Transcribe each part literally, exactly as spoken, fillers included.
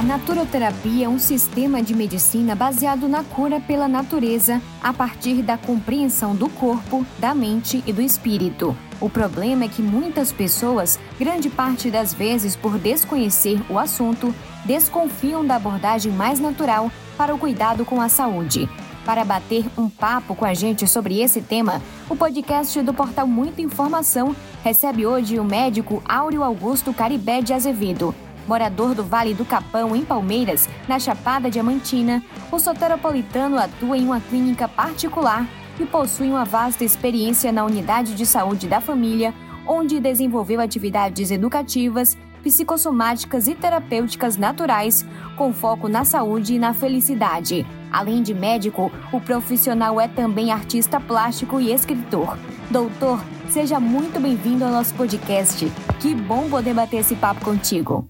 A naturoterapia é um sistema de medicina baseado na cura pela natureza, a partir da compreensão do corpo, da mente e do espírito. O problema é que muitas pessoas, grande parte das vezes por desconhecer o assunto, desconfiam da abordagem mais natural para o cuidado com a saúde. Para bater um papo com a gente sobre esse tema, o podcast do Portal Muita Informação recebe hoje o médico Áureo Augusto Caribé de Azevedo. Morador do Vale do Capão, em Palmeiras, na Chapada Diamantina, o soteropolitano atua em uma clínica particular e possui uma vasta experiência na unidade de saúde da família, onde desenvolveu atividades educativas, psicossomáticas e terapêuticas naturais, com foco na saúde e na felicidade. Além de médico, o profissional é também artista plástico e escritor. Doutor, seja muito bem-vindo ao nosso podcast. Que bom poder bater esse papo contigo.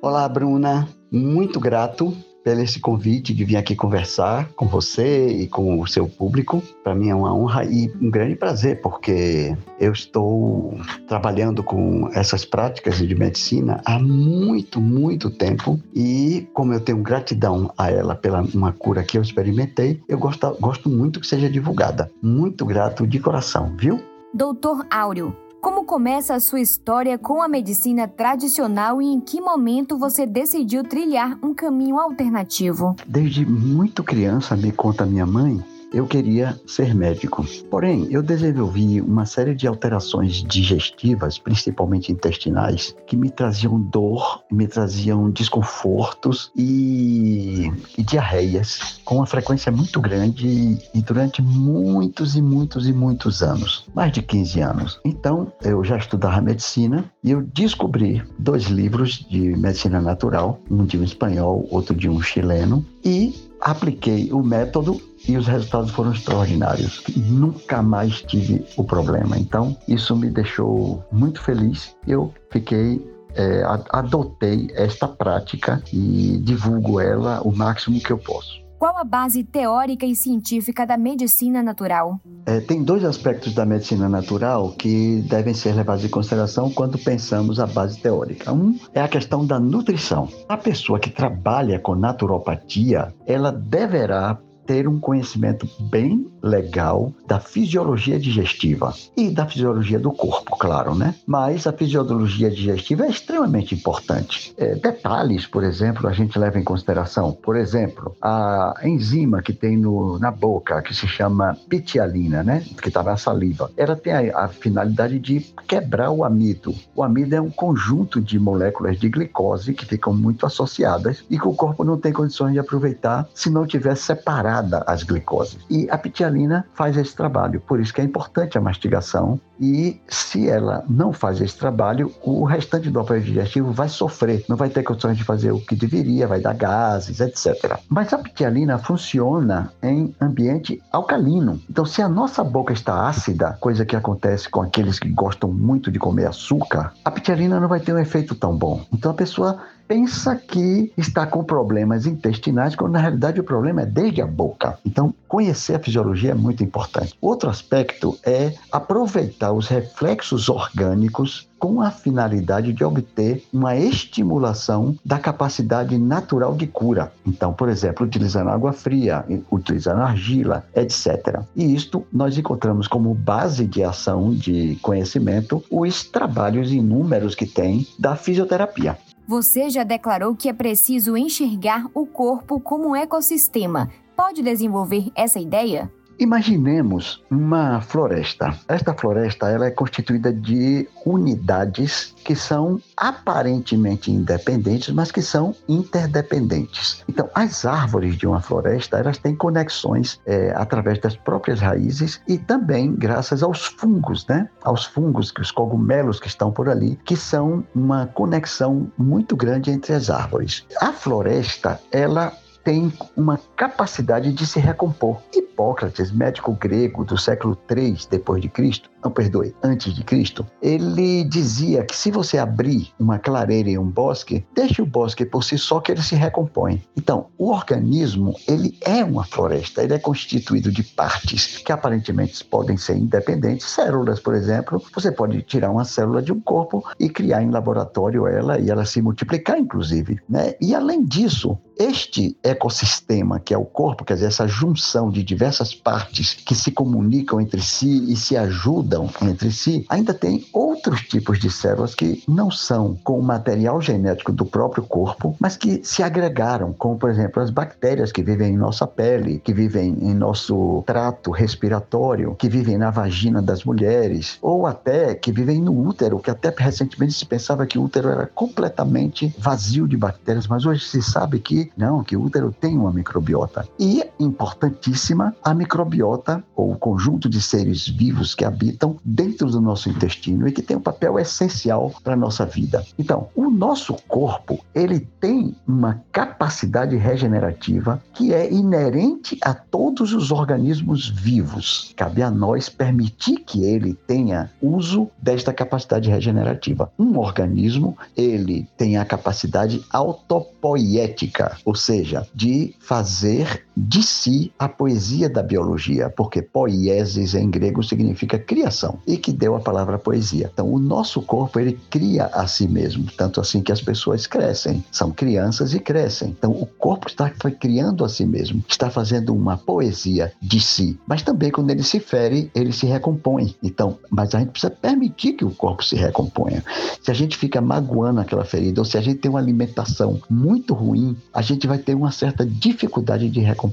Olá, Bruna. Muito grato pelo esse convite de vir aqui conversar com você e com o seu público. Para mim é uma honra e um grande prazer, porque eu estou trabalhando com essas práticas de medicina há muito, muito tempo. E como eu tenho gratidão a ela pela uma cura que eu experimentei, eu gosto, gosto muito que seja divulgada. Muito grato de coração, viu? Doutor Áureo, como começa a sua história com a medicina tradicional e em que momento você decidiu trilhar um caminho alternativo? Desde muito criança, me conta minha mãe, eu queria ser médico. Porém, eu desenvolvi uma série de alterações digestivas, principalmente intestinais, que me traziam dor, me traziam desconfortos e, e diarreias, com uma frequência muito grande e, e durante muitos e muitos e muitos anos, mais de quinze anos. Então, eu já estudava medicina e eu descobri dois livros de medicina natural, um de um espanhol, outro de um chileno, e apliquei o método e os resultados foram extraordinários. Nunca mais tive o problema. Então, isso me deixou muito feliz. Eu fiquei, é, adotei esta prática e divulgo ela o máximo que eu posso. Qual a base teórica e científica da medicina natural? É, tem dois aspectos da medicina natural que devem ser levados em consideração quando pensamos a base teórica. Um é a questão da nutrição. A pessoa que trabalha com naturopatia, ela deverá ter um conhecimento bem legal da fisiologia digestiva e da fisiologia do corpo, claro, né? Mas a fisiologia digestiva é extremamente importante. É, detalhes, por exemplo, a gente leva em consideração. Por exemplo, a enzima que tem no, na boca, que se chama pitialina, né? Que está na saliva. Ela tem a, a finalidade de quebrar o amido. O amido é um conjunto de moléculas de glicose que ficam muito associadas e que o corpo não tem condições de aproveitar se não tiver separado as glicoses. E a pitialina faz esse trabalho, por isso que é importante a mastigação, e se ela não faz esse trabalho, o restante do aparelho digestivo vai sofrer, não vai ter condições de fazer o que deveria, vai dar gases, etcétera. Mas a pitialina funciona em ambiente alcalino. Então, se a nossa boca está ácida, coisa que acontece com aqueles que gostam muito de comer açúcar, a pitialina não vai ter um efeito tão bom. Então, a pessoa pensa que está com problemas intestinais, quando na realidade o problema é desde a boca. Então, conhecer a fisiologia é muito importante. Outro aspecto é aproveitar os reflexos orgânicos com a finalidade de obter uma estimulação da capacidade natural de cura. Então, por exemplo, utilizando água fria, utilizando argila, etcétera. E isto nós encontramos como base de ação de conhecimento os trabalhos inúmeros que tem da fisioterapia. Você já declarou que é preciso enxergar o corpo como um ecossistema. Pode desenvolver essa ideia? Imaginemos uma floresta. Esta floresta ela é constituída de unidades que são aparentemente independentes, mas que são interdependentes. Então, as árvores de uma floresta elas têm conexões é, através das próprias raízes e também graças aos fungos, né? Aos fungos, os cogumelos que estão por ali, que são uma conexão muito grande entre as árvores. A floresta, ela tem uma capacidade de se recompor. Hipócrates, médico grego do século três depois de Cristo, não, perdoe, antes de Cristo, ele dizia que se você abrir uma clareira em um bosque, deixe o bosque por si só que ele se recompõe. Então, o organismo, ele é uma floresta, ele é constituído de partes que aparentemente podem ser independentes. Células, por exemplo, você pode tirar uma célula de um corpo e criar em laboratório ela e ela se multiplicar, inclusive, né? E além disso, este ecossistema que é o corpo, quer dizer, essa junção de diversas partes que se comunicam entre si e se ajudam entre si, ainda tem outros tipos de células que não são com o material genético do próprio corpo, mas que se agregaram, como, por exemplo, as bactérias que vivem em nossa pele, que vivem em nosso trato respiratório, que vivem na vagina das mulheres, ou até que vivem no útero, que até recentemente se pensava que o útero era completamente vazio de bactérias, mas hoje se sabe que não, que o útero tem uma microbiota. E, importantíssima, a microbiota, ou o conjunto de seres vivos que habitam dentro do nosso intestino e que tem um papel essencial para a nossa vida. Então, o nosso corpo, ele tem uma capacidade regenerativa que é inerente a todos os organismos vivos. Cabe a nós permitir que ele tenha uso desta capacidade regenerativa. Um organismo, ele tem a capacidade autopoética, ou seja, de fazer de si a poesia da biologia, porque poiesis em grego significa criação, e que deu a palavra poesia. Então, o nosso corpo, ele cria a si mesmo, tanto assim que as pessoas crescem, são crianças e crescem. Então, o corpo está criando a si mesmo, está fazendo uma poesia de si, mas também quando ele se fere, ele se recompõe. Então, mas a gente precisa permitir que o corpo se recomponha. Se a gente fica magoando aquela ferida, ou se a gente tem uma alimentação muito ruim, a gente vai ter uma certa dificuldade de recomposição.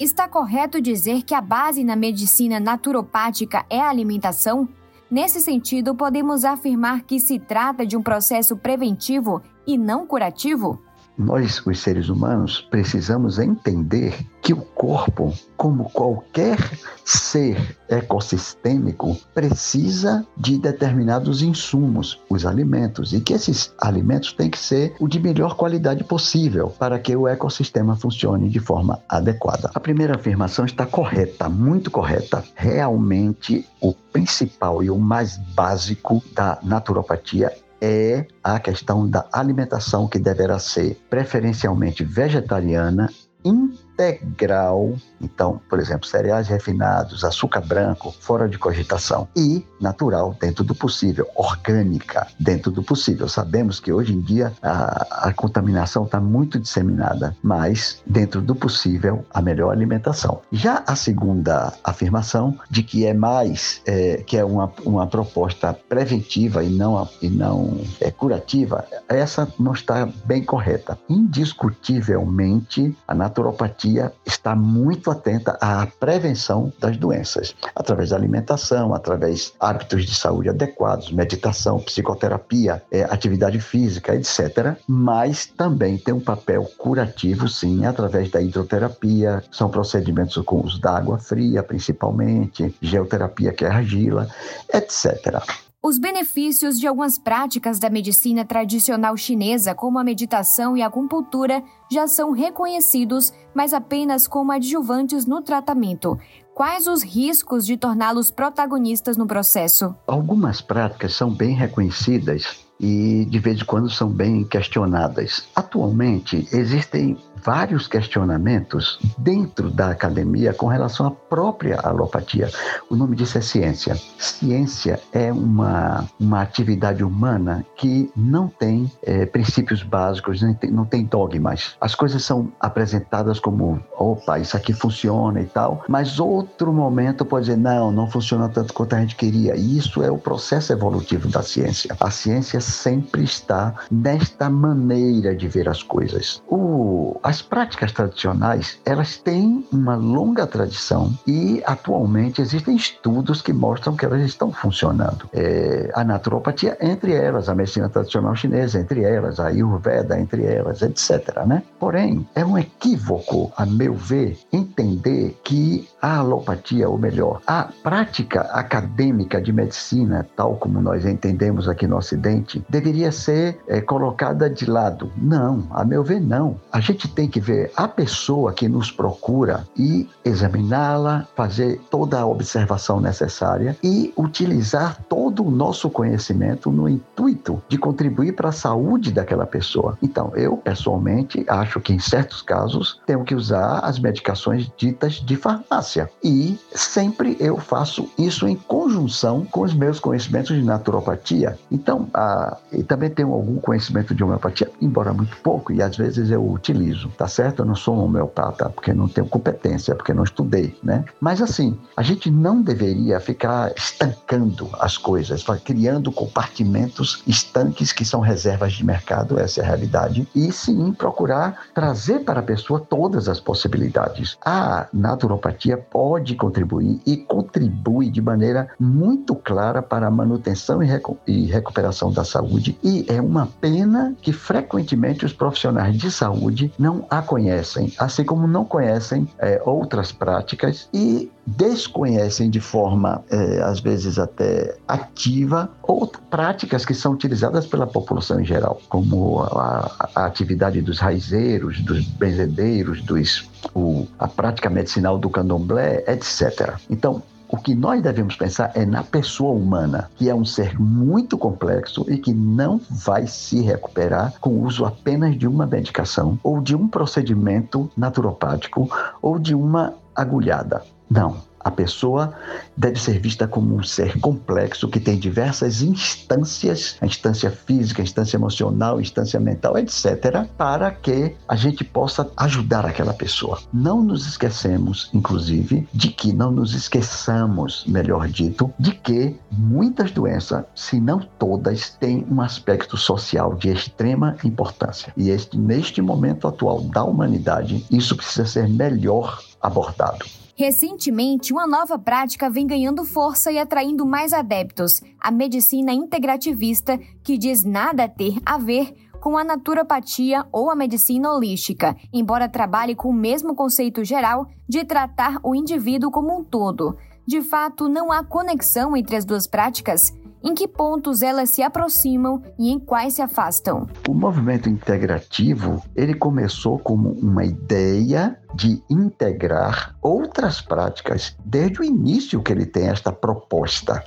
Está correto dizer que a base na medicina naturopática é a alimentação? Nesse sentido, podemos afirmar que se trata de um processo preventivo e não curativo? Nós, os seres humanos, precisamos entender que o corpo, como qualquer ser ecossistêmico, precisa de determinados insumos, os alimentos, e que esses alimentos têm que ser o de melhor qualidade possível para que o ecossistema funcione de forma adequada. A primeira afirmação está correta, muito correta. Realmente, o principal e o mais básico da naturopatia é a questão da alimentação, que deverá ser preferencialmente vegetariana, integral, então, por exemplo, cereais refinados, açúcar branco, fora de cogitação, e natural, dentro do possível, orgânica, dentro do possível. Sabemos que hoje em dia a, a contaminação está muito disseminada, mas, dentro do possível, a melhor alimentação. Já a segunda afirmação, de que é mais, é, que é uma, uma proposta preventiva e não, e não é, curativa, essa não está bem correta. Indiscutivelmente, a natureza A naturopatia está muito atenta à prevenção das doenças, através da alimentação, através de hábitos de saúde adequados, meditação, psicoterapia, é, atividade física, etcétera. Mas também tem um papel curativo, sim, através da hidroterapia, são procedimentos com uso da água fria, principalmente, geoterapia, que é argila, etcétera. Os benefícios de algumas práticas da medicina tradicional chinesa, como a meditação e a acupuntura, já são reconhecidos, mas apenas como adjuvantes no tratamento. Quais os riscos de torná-los protagonistas no processo? Algumas práticas são bem reconhecidas e, de vez em quando, são bem questionadas. Atualmente, existem vários questionamentos dentro da academia com relação à própria alopatia. O nome disso é ciência. Ciência é uma, uma atividade humana que não tem é, princípios básicos, não tem, não tem dogmas. As coisas são apresentadas como, opa, isso aqui funciona e tal, mas outro momento pode dizer, não, não funciona tanto quanto a gente queria. E isso é o processo evolutivo da ciência. A ciência sempre está nesta maneira de ver as coisas. O As práticas tradicionais, elas têm uma longa tradição e atualmente existem estudos que mostram que elas estão funcionando. É, a naturopatia, entre elas, a medicina tradicional chinesa, entre elas, a Ayurveda, entre elas, etcétera, né? Porém, é um equívoco, a meu ver, entender que a alopatia, ou melhor, a prática acadêmica de medicina, tal como nós entendemos aqui no Ocidente, deveria ser é, colocada de lado. Não, a meu ver, não. A gente tem tem que ver a pessoa que nos procura e examiná-la, fazer toda a observação necessária e utilizar todo o nosso conhecimento no intuito de contribuir para a saúde daquela pessoa. Então, eu pessoalmente acho que em certos casos tenho que usar as medicações ditas de farmácia e sempre eu faço isso em conjunção com os meus conhecimentos de naturopatia. Então, a, e também tenho algum conhecimento de homeopatia, embora muito pouco, e às vezes eu utilizo, tá certo? Eu não sou um homeopata, porque não tenho competência, porque não estudei, né? Mas assim, a gente não deveria ficar estancando as coisas, criando compartimentos estanques que são reservas de mercado, essa é a realidade, e sim procurar trazer para a pessoa todas as possibilidades. A naturopatia pode contribuir e contribui de maneira muito clara para a manutenção e, recu- e recuperação da saúde, e é uma pena que frequentemente os profissionais de saúde não a conhecem, assim como não conhecem é, outras práticas e desconhecem de forma, eh, às vezes até ativa, ou práticas que são utilizadas pela população em geral, como a, a atividade dos raizeiros, dos benzedeiros, dos, o, a prática medicinal do candomblé, etcétera. Então, o que nós devemos pensar é na pessoa humana, que é um ser muito complexo e que não vai se recuperar com o uso apenas de uma medicação, ou de um procedimento naturopático, ou de uma agulhada. Não, a pessoa deve ser vista como um ser complexo que tem diversas instâncias, a instância física, a instância emocional, a instância mental, etcétera, para que a gente possa ajudar aquela pessoa. Não nos esquecemos, inclusive, de que não nos esqueçamos, melhor dito, de que muitas doenças, se não todas, têm um aspecto social de extrema importância. E este, neste momento atual da humanidade, isso precisa ser melhor abordado. Recentemente, uma nova prática vem ganhando força e atraindo mais adeptos, a medicina integrativista, que diz nada ter a ver com a naturopatia ou a medicina holística, embora trabalhe com o mesmo conceito geral de tratar o indivíduo como um todo. De fato, não há conexão entre as duas práticas? Em que pontos elas se aproximam e em quais se afastam? O movimento integrativo, ele começou como uma ideia de integrar outras práticas. Desde o início que ele tem esta proposta.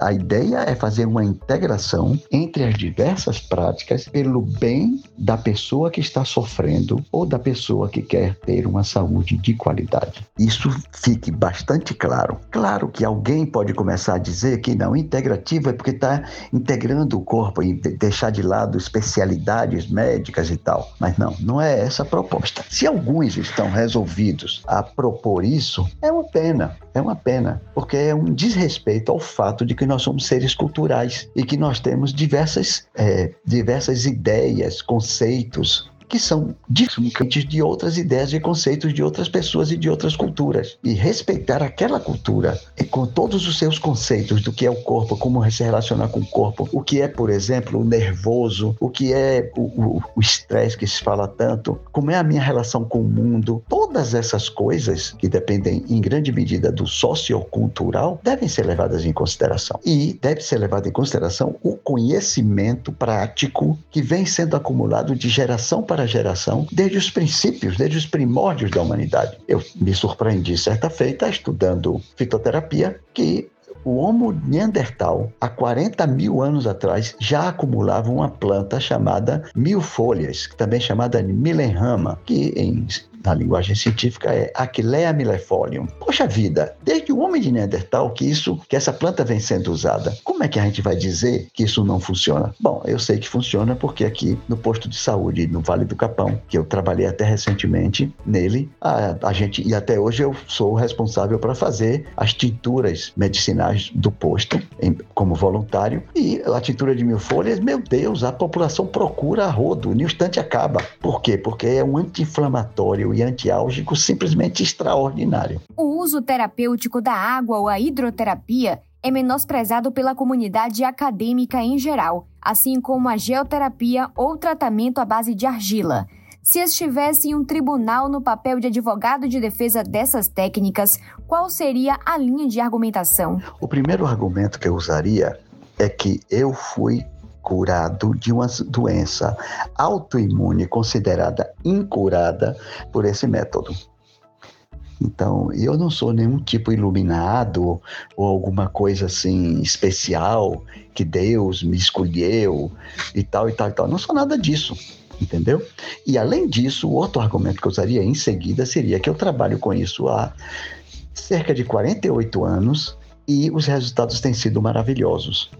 A ideia é fazer uma integração entre as diversas práticas pelo bem da pessoa que está sofrendo ou da pessoa que quer ter uma saúde de qualidade. Isso fique bastante claro. Claro que alguém pode começar a dizer que não, integrativo é porque está integrando o corpo e deixar de lado especialidades médicas e tal. Mas não, não é essa a proposta. Se alguns estão resolvidos a propor isso, é uma pena, é uma pena, porque é um desrespeito ao fato de que nós somos seres culturais e que nós temos diversas, é, diversas ideias, conceitos, que são diferentes de outras ideias e conceitos de outras pessoas e de outras culturas. E respeitar aquela cultura com todos os seus conceitos do que é o corpo, como se relacionar com o corpo, o que é, por exemplo, o nervoso, o que é o estresse que se fala tanto, como é a minha relação com o mundo. Todas essas coisas que dependem em grande medida do sociocultural devem ser levadas em consideração. E deve ser levado em consideração o conhecimento prático que vem sendo acumulado de geração para geração, desde os princípios, desde os primórdios da humanidade. Eu me surpreendi certa feita estudando fitoterapia, que o Homo Neandertal, há quarenta mil anos atrás, já acumulava uma planta chamada milfolhas, também chamada de Milenrama, que em na linguagem científica é Achillea millefolium. Poxa vida, desde o homem de Neandertal que, isso, que essa planta vem sendo usada. Como é que a gente vai dizer que isso não funciona? Bom, eu sei que funciona porque aqui no posto de saúde, no Vale do Capão, que eu trabalhei até recentemente nele, a, a gente, e até hoje eu sou o responsável para fazer as tinturas medicinais do posto, em, como voluntário, e a tintura de mil folhas, meu Deus, a população procura a rodo, no instante acaba. Por quê? Porque é um anti-inflamatório e antiálgico simplesmente extraordinário. O uso terapêutico da água ou a hidroterapia é menosprezado pela comunidade acadêmica em geral, assim como a geoterapia ou tratamento à base de argila. Se estivesse em um tribunal no papel de advogado de defesa dessas técnicas, qual seria a linha de argumentação? O primeiro argumento que eu usaria é que eu fui curado de uma doença autoimune considerada incurada por esse método. Então, eu não sou nenhum tipo iluminado ou alguma coisa assim especial que Deus me escolheu e tal e tal e tal. Não sou nada disso, entendeu? E além disso, o outro argumento que eu usaria em seguida seria que eu trabalho com isso há cerca de quarenta e oito anos e os resultados têm sido maravilhosos.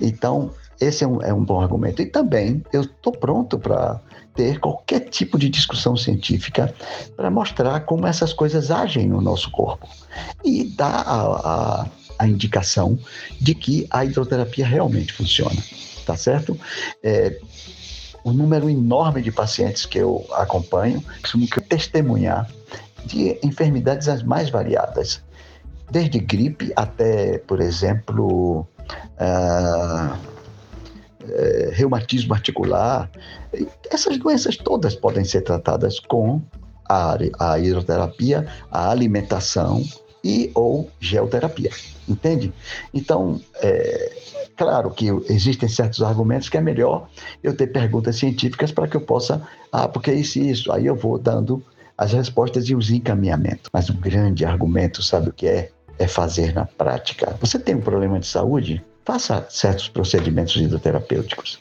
Então, esse é um, é um bom argumento. E também, eu estou pronto para ter qualquer tipo de discussão científica para mostrar como essas coisas agem no nosso corpo e dar a, a, a indicação de que a hidroterapia realmente funciona, tá certo? É, um número enorme de pacientes que eu acompanho, costumo testemunhar de enfermidades as mais variadas, desde gripe até, por exemplo, uh, É, reumatismo articular. Essas doenças todas podem ser tratadas com a, a hidroterapia, a alimentação e ou geoterapia, entende? Então, é, claro que existem certos argumentos que é melhor eu ter perguntas científicas para que eu possa, ah, porque isso e isso, aí eu vou dando as respostas e os encaminhamentos. Mas o grande argumento, sabe o que é? É fazer na prática. Você tem um problema de saúde? Faça certos procedimentos hidroterapêuticos.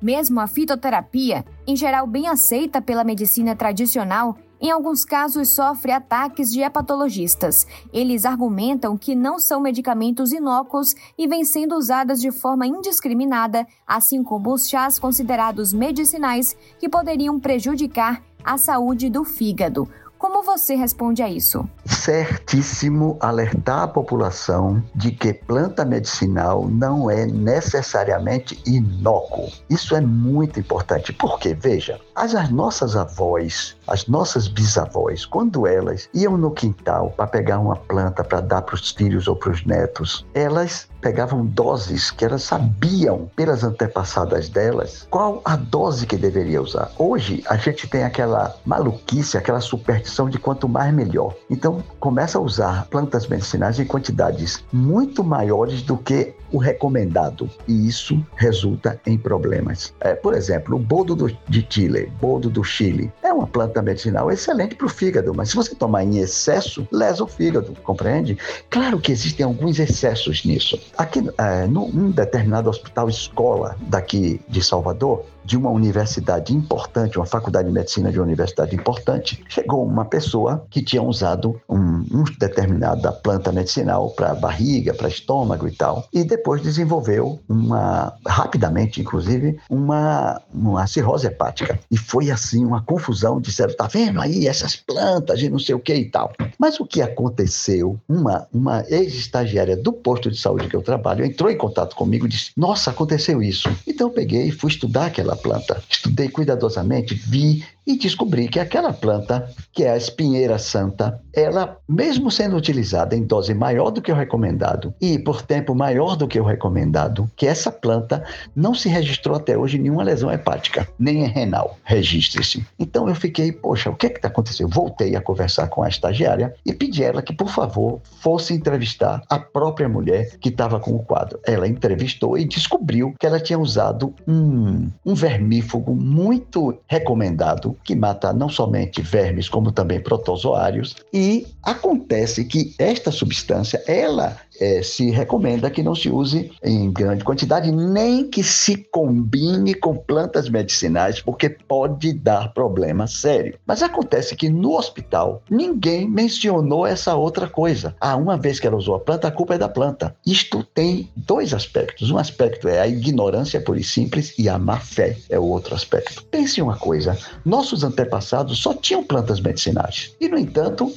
Mesmo a fitoterapia, em geral bem aceita pela medicina tradicional, em alguns casos sofre ataques de hepatologistas. Eles argumentam que não são medicamentos inócuos e vêm sendo usadas de forma indiscriminada, assim como os chás considerados medicinais que poderiam prejudicar a saúde do fígado. Como você responde a isso? Certíssimo alertar a população de que planta medicinal não é necessariamente inócuo. Isso é muito importante, porque, veja, as, as nossas avós, as nossas bisavós, quando elas iam no quintal para pegar uma planta para dar para os filhos ou para os netos, elas pegavam doses que elas sabiam pelas antepassadas delas qual a dose que deveria usar. Hoje, a gente tem aquela maluquice, aquela superstição de quanto mais melhor. Então, começa a usar plantas medicinais em quantidades muito maiores do que o recomendado. E isso resulta em problemas. É, por exemplo, o boldo do, de Chile, boldo do Chile, é uma planta medicinal excelente para o fígado, mas se você tomar em excesso, lesa o fígado, compreende? Claro que existem alguns excessos nisso. Aqui, é, num determinado hospital escola daqui de Salvador, de uma universidade importante, uma faculdade de medicina de uma universidade importante, chegou uma pessoa que tinha usado um, um determinada planta medicinal para barriga, para estômago e tal, e depois desenvolveu uma, rapidamente inclusive, uma, uma cirrose hepática. E foi assim uma confusão, disseram, tá vendo aí essas plantas e não sei o que e tal. Mas o que aconteceu, uma, uma ex-estagiária do posto de saúde que eu trabalho entrou em contato comigo e disse, nossa, aconteceu isso. Então eu peguei e fui estudar aquela planta. Estudei cuidadosamente, vi e descobri que aquela planta, que é a espinheira santa, ela, mesmo sendo utilizada em dose maior do que o recomendado e por tempo maior do que o recomendado, que essa planta não se registrou até hoje nenhuma lesão hepática, nem renal, registre-se. Então eu fiquei, poxa, o que é que está acontecendo? Voltei a conversar com a estagiária e pedi ela que, por favor, fosse entrevistar a própria mulher que estava com o quadro. Ela entrevistou e descobriu que ela tinha usado um, um vermífugo muito recomendado, que mata não somente vermes, como também protozoários, e acontece que esta substância, ela é, se recomenda que não se use em grande quantidade, nem que se combine com plantas medicinais, porque pode dar problema sério. Mas acontece que no hospital, ninguém mencionou essa outra coisa. Ah, uma vez que ela usou a planta, a culpa é da planta. Isto tem dois aspectos. Um aspecto é a ignorância pura e simples, e a má fé é o outro aspecto. Pense em uma coisa, nós Nossos antepassados só tinham plantas medicinais. E, no entanto,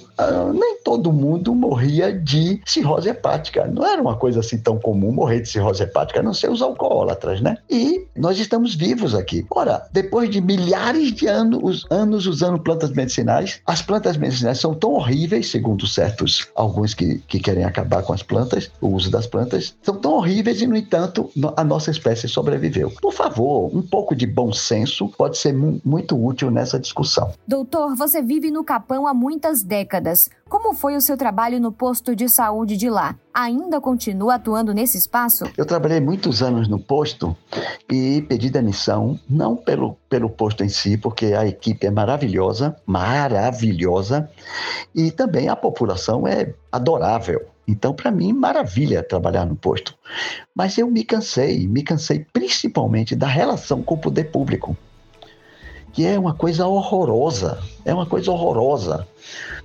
nem todo mundo morria de cirrose hepática. Não era uma coisa assim tão comum morrer de cirrose hepática, a não ser os alcoólatras, né? E nós estamos vivos aqui. Ora, depois de milhares de anos, anos usando plantas medicinais, as plantas medicinais são tão horríveis, segundo certos, alguns que, que querem acabar com as plantas, o uso das plantas, são tão horríveis e, no entanto, a nossa espécie sobreviveu. Por favor, um pouco de bom senso pode ser mu- muito útil nessa discussão. Doutor, você vive no Capão há muitas décadas. Como foi o seu trabalho no posto de saúde de lá? Ainda continua atuando nesse espaço? Eu trabalhei muitos anos no posto e pedi demissão, não pelo, pelo posto em si, porque a equipe é maravilhosa, maravilhosa, e também a população é adorável. Então, para mim, maravilha trabalhar no posto. Mas eu me cansei, me cansei principalmente da relação com o poder público, que é uma coisa horrorosa, é uma coisa horrorosa,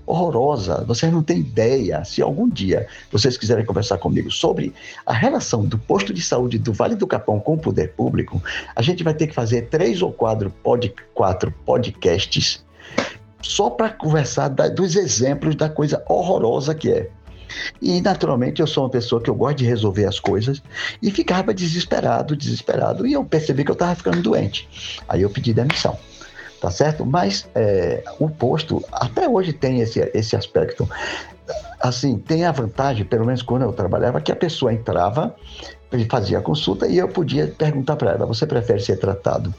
horrorosa. Vocês não têm ideia. Se algum dia vocês quiserem conversar comigo sobre a relação do posto de saúde do Vale do Capão com o poder público, a gente vai ter que fazer três ou quatro, pod, quatro podcasts só para conversar da, dos exemplos da coisa horrorosa que é. E naturalmente eu sou uma pessoa que eu gosto de resolver as coisas e ficava desesperado, desesperado e eu percebi que eu estava ficando doente. Aí eu pedi demissão, tá certo? Mas é, o posto até hoje tem esse, esse aspecto. Assim, tem a vantagem, pelo menos quando eu trabalhava, que a pessoa entrava, fazia a consulta e eu podia perguntar para ela: você prefere ser tratado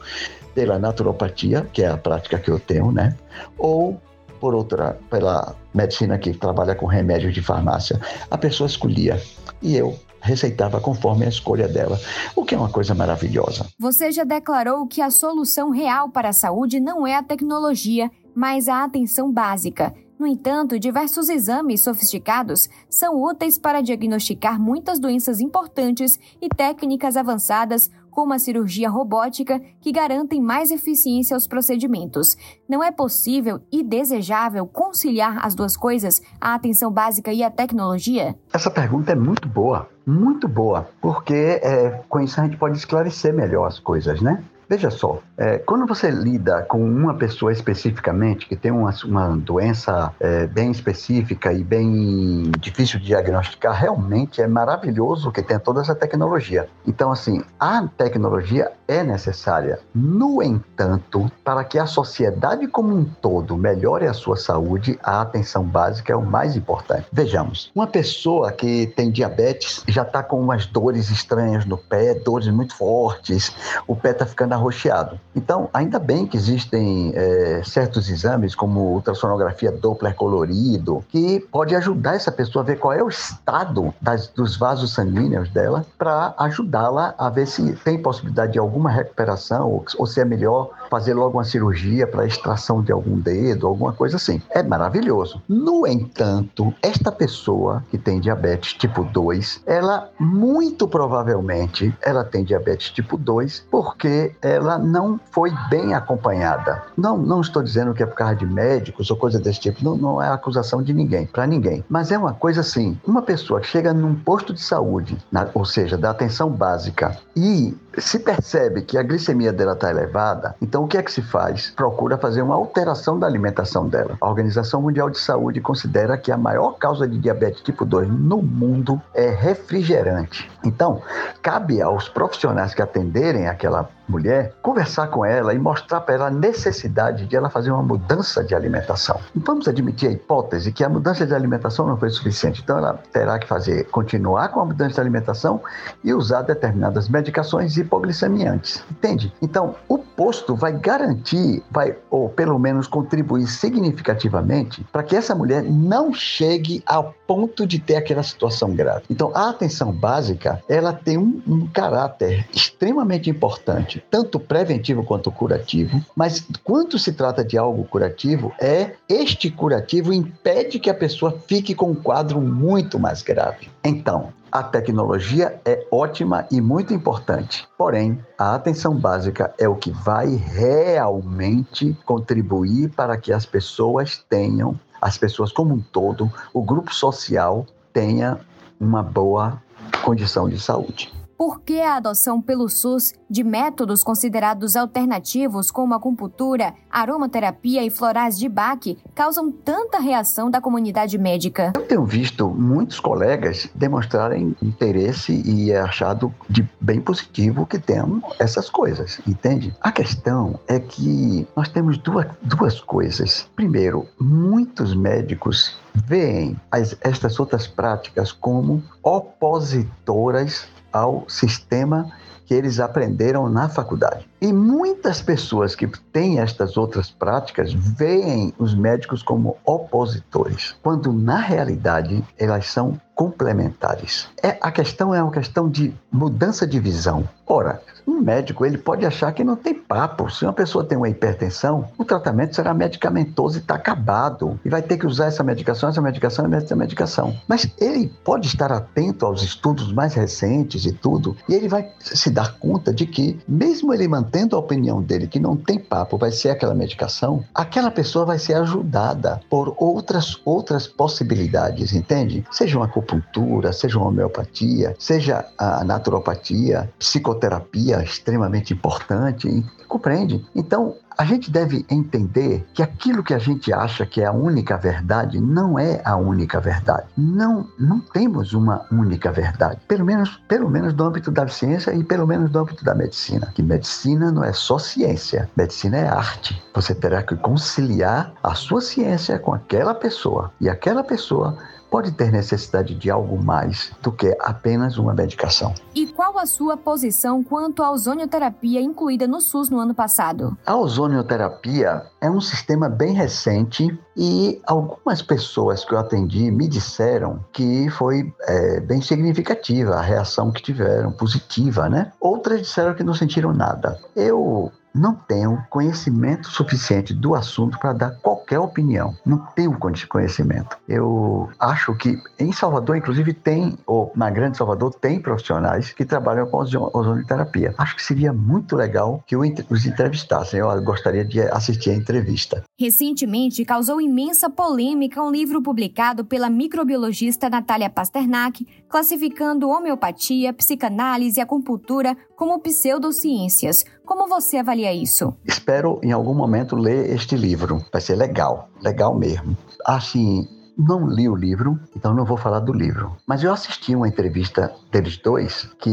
pela naturopatia, que é a prática que eu tenho, né? Ou por outra, pela medicina que trabalha com remédios de farmácia. A pessoa escolhia e eu receitava conforme a escolha dela, o que é uma coisa maravilhosa. Você já declarou que a solução real para a saúde não é a tecnologia, mas a atenção básica. No entanto, diversos exames sofisticados são úteis para diagnosticar muitas doenças importantes e técnicas avançadas, como a cirurgia robótica, que garantem mais eficiência aos procedimentos. Não é possível e desejável conciliar as duas coisas, a atenção básica e a tecnologia? Essa pergunta é muito boa, muito boa, porque é, com isso a gente pode esclarecer melhor as coisas, né? Veja só, é, quando você lida com uma pessoa especificamente que tem uma, uma doença é, bem específica e bem difícil de diagnosticar, realmente é maravilhoso que tenha toda essa tecnologia. Então, assim, a tecnologia é necessária. No entanto, para que a sociedade como um todo melhore a sua saúde, a atenção básica é o mais importante. Vejamos, uma pessoa que tem diabetes já está com umas dores estranhas no pé, dores muito fortes, o pé está ficando arroxeado. Então, ainda bem que existem é, certos exames, como ultrassonografia Doppler colorido, que pode ajudar essa pessoa a ver qual é o estado das, dos vasos sanguíneos dela, para ajudá-la a ver se tem possibilidade de alguma recuperação ou, ou se é melhor fazer logo uma cirurgia para extração de algum dedo, alguma coisa assim. É maravilhoso. No entanto, esta pessoa que tem diabetes tipo dois, ela muito provavelmente ela tem diabetes tipo dois porque ela não foi bem acompanhada. Não, não estou dizendo que é por causa de médicos ou coisa desse tipo, não, não é acusação de ninguém, para ninguém. Mas é uma coisa assim, uma pessoa que chega num posto de saúde, na, ou seja, da atenção básica, e se percebe que a glicemia dela está elevada, então o que é que se faz? Procura fazer uma alteração da alimentação dela. A Organização Mundial de Saúde considera que a maior causa de diabetes tipo dois no mundo é refrigerante. Então, cabe aos profissionais que atenderem aquela mulher conversar com ela e mostrar para ela a necessidade de ela fazer uma mudança de alimentação. Então, vamos admitir a hipótese que a mudança de alimentação não foi suficiente. Então, ela terá que fazer, continuar com a mudança de alimentação e usar determinadas medicações hipoglicemiantes. Entende? Então, o posto vai garantir, vai, ou pelo menos contribuir significativamente para que essa mulher não chegue ao ponto de ter aquela situação grave. Então, a atenção básica, ela tem um, um caráter extremamente importante, tanto preventivo quanto curativo, mas quando se trata de algo curativo, é este curativo impede que a pessoa fique com um quadro muito mais grave. Então, a tecnologia é ótima e muito importante, porém, a atenção básica é o que vai realmente contribuir para que as pessoas tenham, as pessoas como um todo, o grupo social tenha uma boa condição de saúde. Por que a adoção pelo SUS de métodos considerados alternativos como acupuntura, aromaterapia e florais de Bach causam tanta reação da comunidade médica? Eu tenho visto muitos colegas demonstrarem interesse e é achado de bem positivo que tenham essas coisas, entende? A questão é que nós temos duas, duas coisas. Primeiro, muitos médicos veem as, estas outras práticas como opositoras ao sistema que eles aprenderam na faculdade. E muitas pessoas que têm estas outras práticas veem os médicos como opositores, quando na realidade elas são complementares. É, a questão é uma questão de mudança de visão. Ora, um médico ele pode achar que não tem papo. Se uma pessoa tem uma hipertensão, o tratamento será medicamentoso e está acabado. E vai ter que usar essa medicação, essa medicação e essa medicação. Mas ele pode estar atento aos estudos mais recentes e tudo, e ele vai se dar conta de que, mesmo ele mantendo a opinião dele que não tem papo, vai ser aquela medicação, aquela pessoa vai ser ajudada por outras, outras possibilidades, entende? Seja uma acupuntura, seja uma homeopatia, seja a naturopatia, psicoterapia extremamente importante, compreende? Então, a gente deve entender que aquilo que a gente acha que é a única verdade não é a única verdade. Não, não temos uma única verdade, pelo menos, pelo menos no âmbito da ciência e pelo menos no âmbito da medicina. Que medicina não é só ciência, medicina é arte. Você terá que conciliar a sua ciência com aquela pessoa, e aquela pessoa pode ter necessidade de algo mais do que apenas uma medicação. E qual a sua posição quanto à ozonioterapia incluída no S U S no ano passado? A ozonioterapia é um sistema bem recente e algumas pessoas que eu atendi me disseram que foi é, bem significativa a reação que tiveram, positiva, né? Outras disseram que não sentiram nada. Eu não tenho conhecimento suficiente do assunto para dar qualquer opinião. Não tenho conhecimento. Eu acho que em Salvador, inclusive, tem, ou na Grande Salvador, tem profissionais que trabalham com ozonioterapia. Acho que seria muito legal que os entrevistassem. Eu gostaria de assistir a entrevista. Recentemente, causou imensa polêmica um livro publicado pela microbiologista Natália Pasternak, classificando homeopatia, psicanálise e acupuntura como pseudociências. Como você avalia isso? Espero em algum momento ler este livro. Vai ser legal, legal mesmo. Assim, não li o livro, então não vou falar do livro. Mas eu assisti uma entrevista deles dois que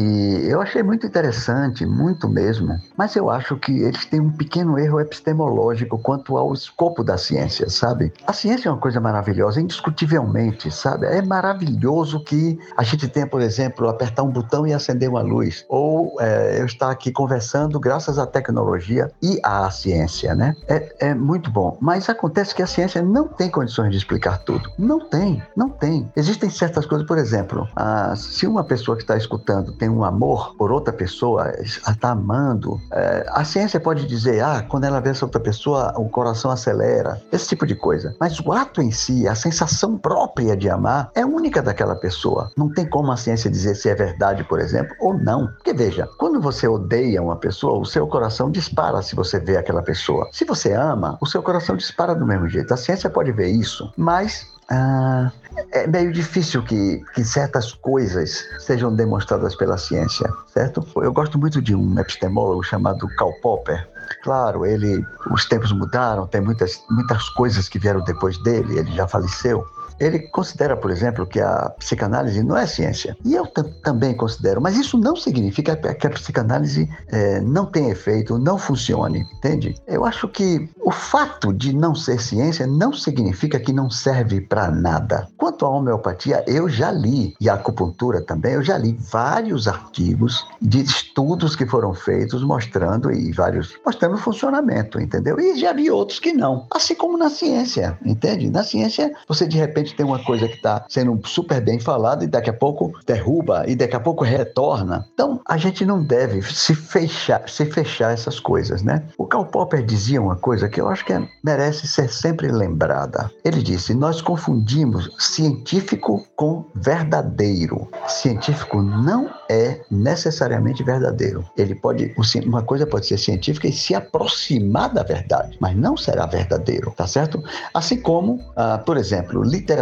eu achei muito interessante, muito mesmo. Mas eu acho que eles têm um pequeno erro epistemológico quanto ao escopo da ciência, sabe? A ciência é uma coisa maravilhosa, indiscutivelmente, sabe? É maravilhoso que a gente tenha, por exemplo, apertar um botão e acender uma luz. Ou é, eu estar aqui conversando graças à tecnologia e à ciência, né? É, é muito bom. Mas acontece que a ciência não tem condições de explicar tudo. Não tem, não tem. Existem certas coisas, por exemplo, ah, se uma pessoa que está escutando tem um amor por outra pessoa, está amando, é, a ciência pode dizer, ah, quando ela vê essa outra pessoa, o coração acelera, esse tipo de coisa. Mas o ato em si, a sensação própria de amar, é única daquela pessoa. Não tem como a ciência dizer se é verdade, por exemplo, ou não. Porque veja, quando você odeia uma pessoa, o seu coração dispara se você vê aquela pessoa. Se você ama, o seu coração dispara do mesmo jeito. A ciência pode ver isso, mas Ah, é meio difícil que, que certas coisas sejam demonstradas pela ciência, certo? Eu gosto muito de um epistemólogo chamado Karl Popper. Claro, ele, os tempos mudaram, tem muitas, muitas coisas que vieram depois dele, ele já faleceu. Ele considera, por exemplo, que a psicanálise não é ciência. E eu t- também considero, mas isso não significa que a psicanálise é, não tenha efeito, não funcione, entende? Eu acho que o fato de não ser ciência não significa que não serve para nada. Quanto à homeopatia, eu já li, e a acupuntura também, eu já li vários artigos de estudos que foram feitos mostrando, e vários, mostrando o funcionamento, entendeu? E já vi outros que não. Assim como na ciência, entende? Na ciência, você de repente tem uma coisa que está sendo super bem falada e daqui a pouco derruba e daqui a pouco retorna. Então, a gente não deve se fechar, se fechar essas coisas, né? O Karl Popper dizia uma coisa que eu acho que é, merece ser sempre lembrada. Ele disse, nós confundimos científico com verdadeiro. Científico não é necessariamente verdadeiro. Ele pode, uma coisa pode ser científica e se aproximar da verdade, mas não será verdadeiro, tá certo? Assim como, ah, por exemplo, literatura.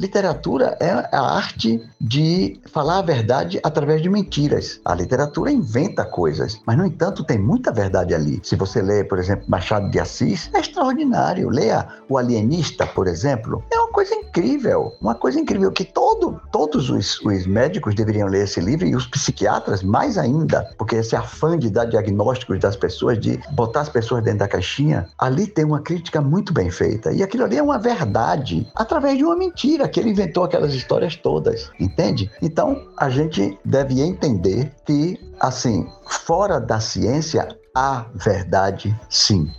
Literatura é a arte de falar a verdade através de mentiras. A literatura inventa coisas, mas, no entanto, tem muita verdade ali. Se você lê, por exemplo, Machado de Assis, é extraordinário. Leia O Alienista, por exemplo, é uma coisa incrível, uma coisa incrível que todo, todos os, os médicos deveriam ler esse livro, livre, e os psiquiatras mais ainda, porque esse afã de dar diagnósticos das pessoas, de botar as pessoas dentro da caixinha, ali tem uma crítica muito bem feita. E aquilo ali é uma verdade através de uma mentira, que ele inventou aquelas histórias todas, entende? Então, a gente deve entender que, assim, fora da ciência, há verdade sim.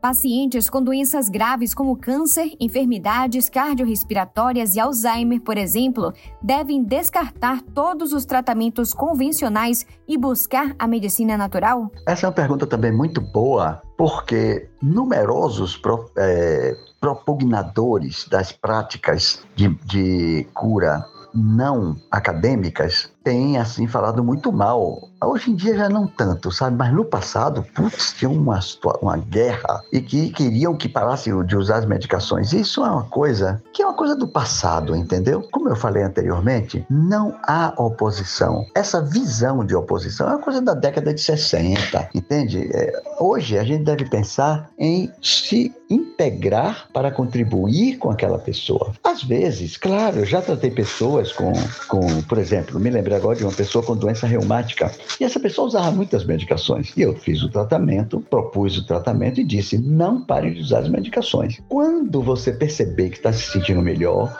Pacientes com doenças graves como câncer, enfermidades cardiorrespiratórias e Alzheimer, por exemplo, devem descartar todos os tratamentos convencionais e buscar a medicina natural? Essa é uma pergunta também muito boa, porque numerosos pro, é, propugnadores das práticas de, de cura não acadêmicas têm, assim, falado muito mal. Hoje em dia já não tanto, sabe? Mas no passado, putz, tinha uma, uma guerra e que queriam que parassem de usar as medicações. Isso é uma coisa que é uma coisa do passado, entendeu? Como eu falei anteriormente, não há oposição. Essa visão de oposição é uma coisa da década de sessenta, entende? É, hoje a gente deve pensar em se integrar para contribuir com aquela pessoa. Às vezes, claro, eu já tratei pessoas com, com, por exemplo, me lembrei agora de uma pessoa com doença reumática, e essa pessoa usava muitas medicações, e eu fiz o tratamento, propus o tratamento e disse, não pare de usar as medicações. Quando você perceber que está se sentindo melhor,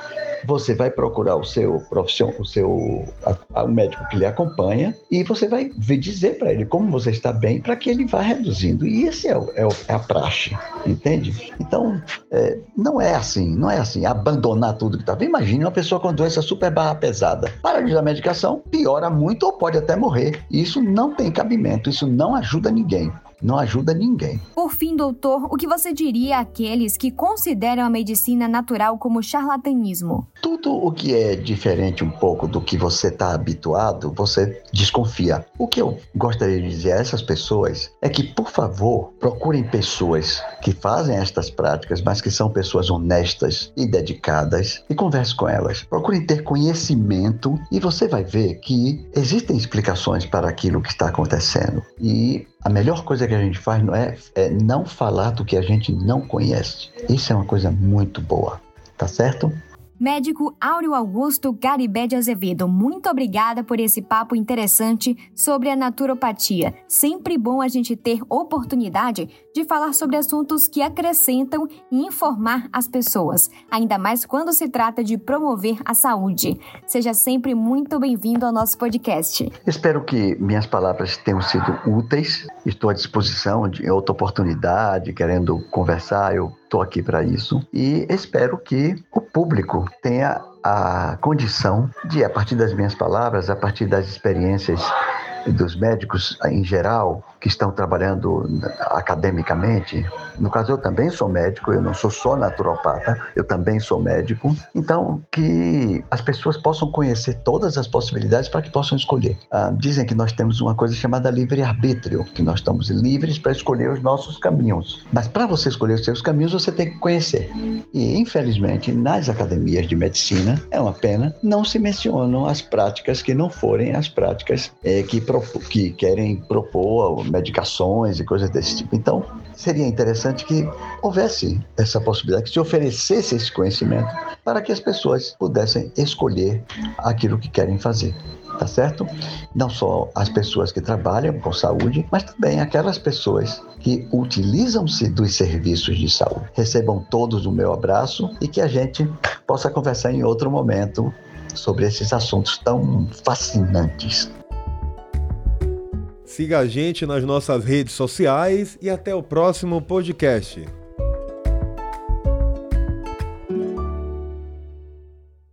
você vai procurar o seu profissional, o seu a, a, o médico que lhe acompanha, e você vai dizer para ele como você está bem, para que ele vá reduzindo. E esse é, o, é, o, é a praxe, entende? Então, é, não é assim, não é assim, abandonar tudo que está bem. Imagine uma pessoa com doença super barra pesada. Para de usar medicação, piora muito ou pode até morrer. E isso não tem cabimento, isso não ajuda ninguém. Não ajuda ninguém. Por fim, doutor, o que você diria àqueles que consideram a medicina natural como charlatanismo? Tudo o que é diferente um pouco do que você está habituado, você desconfia. O que eu gostaria de dizer a essas pessoas é que, por favor, procurem pessoas que fazem estas práticas, mas que são pessoas honestas e dedicadas, e conversem com elas. Procurem ter conhecimento e você vai ver que existem explicações para aquilo que está acontecendo. E a melhor coisa que a gente faz não é, é não falar do que a gente não conhece. Isso é uma coisa muito boa, tá certo? Médico Áureo Augusto Caribé de Azevedo, muito obrigada por esse papo interessante sobre a naturopatia. Sempre bom a gente ter oportunidade de falar sobre assuntos que acrescentam e informar as pessoas, ainda mais quando se trata de promover a saúde. Seja sempre muito bem-vindo ao nosso podcast. Espero que minhas palavras tenham sido úteis. Estou à disposição de outra oportunidade, querendo conversar, eu estou aqui para isso. E espero que o público tenha a condição de, a partir das minhas palavras, a partir das experiências dos médicos em geral, que estão trabalhando academicamente. No caso, eu também sou médico, eu não sou só naturopata, eu também sou médico. Então, que as pessoas possam conhecer todas as possibilidades para que possam escolher. Ah, dizem que nós temos uma coisa chamada livre-arbítrio, que nós estamos livres para escolher os nossos caminhos. Mas para você escolher os seus caminhos, você tem que conhecer. E, infelizmente, nas academias de medicina, é uma pena, não se mencionam as práticas que não forem as práticas eh, que, propo- que querem propor medicações e coisas desse tipo. Então, seria interessante que houvesse essa possibilidade, que se oferecesse esse conhecimento para que as pessoas pudessem escolher aquilo que querem fazer, tá certo? Não só as pessoas que trabalham com saúde, mas também aquelas pessoas que utilizam-se dos serviços de saúde. Recebam todos o meu abraço e que a gente possa conversar em outro momento sobre esses assuntos tão fascinantes. Siga a gente nas nossas redes sociais e até o próximo podcast.